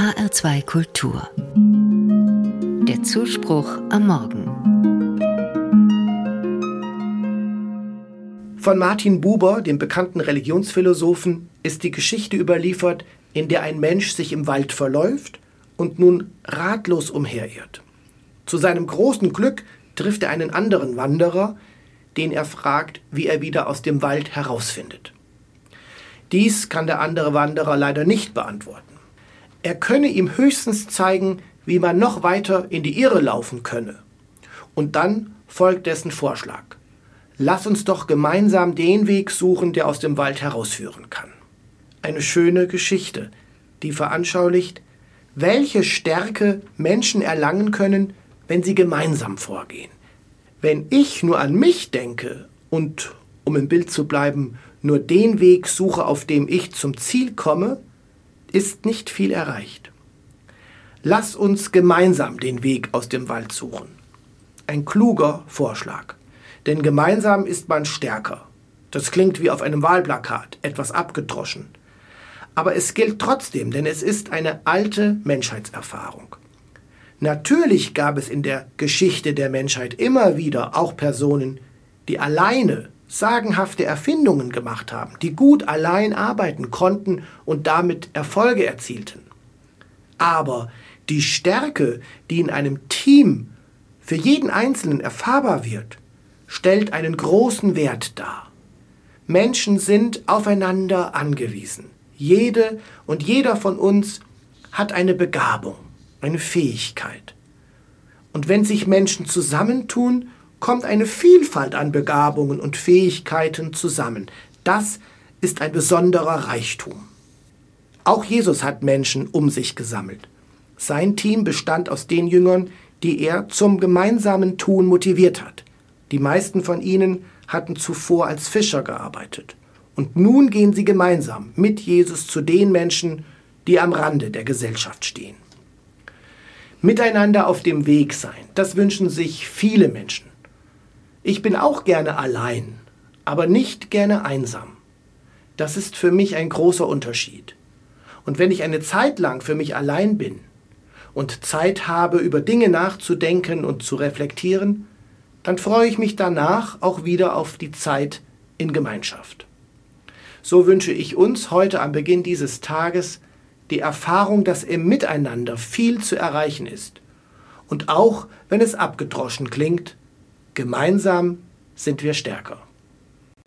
HR2 Kultur. Der Zuspruch am Morgen. Von Martin Buber, dem bekannten Religionsphilosophen, ist die Geschichte überliefert, in der ein Mensch sich im Wald verläuft und nun ratlos umherirrt. Zu seinem großen Glück trifft er einen anderen Wanderer, den er fragt, wie er wieder aus dem Wald herausfindet. Dies kann der andere Wanderer leider nicht beantworten. Er könne ihm höchstens zeigen, wie man noch weiter in die Irre laufen könne. Und dann folgt dessen Vorschlag: Lass uns doch gemeinsam den Weg suchen, der aus dem Wald herausführen kann. Eine schöne Geschichte, die veranschaulicht, welche Stärke Menschen erlangen können, wenn sie gemeinsam vorgehen. Wenn ich nur an mich denke und, um im Bild zu bleiben, nur den Weg suche, auf dem ich zum Ziel komme, ist nicht viel erreicht. Lass uns gemeinsam den Weg aus dem Wald suchen. Ein kluger Vorschlag, denn gemeinsam ist man stärker. Das klingt wie auf einem Wahlplakat, etwas abgedroschen. Aber es gilt trotzdem, denn es ist eine alte Menschheitserfahrung. Natürlich gab es in der Geschichte der Menschheit immer wieder auch Personen, die alleine sagenhafte Erfindungen gemacht haben, die gut allein arbeiten konnten und damit Erfolge erzielten. Aber die Stärke, die in einem Team für jeden Einzelnen erfahrbar wird, stellt einen großen Wert dar. Menschen sind aufeinander angewiesen. Jede und jeder von uns hat eine Begabung, eine Fähigkeit. Und wenn sich Menschen zusammentun, kommt eine Vielfalt an Begabungen und Fähigkeiten zusammen. Das ist ein besonderer Reichtum. Auch Jesus hat Menschen um sich gesammelt. Sein Team bestand aus den Jüngern, die er zum gemeinsamen Tun motiviert hat. Die meisten von ihnen hatten zuvor als Fischer gearbeitet. Und nun gehen sie gemeinsam mit Jesus zu den Menschen, die am Rande der Gesellschaft stehen. Miteinander auf dem Weg sein, das wünschen sich viele Menschen. Ich bin auch gerne allein, aber nicht gerne einsam. Das ist für mich ein großer Unterschied. Und wenn ich eine Zeit lang für mich allein bin und Zeit habe, über Dinge nachzudenken und zu reflektieren, dann freue ich mich danach auch wieder auf die Zeit in Gemeinschaft. So wünsche ich uns heute am Beginn dieses Tages die Erfahrung, dass im Miteinander viel zu erreichen ist. Und auch wenn es abgedroschen klingt, gemeinsam sind wir stärker.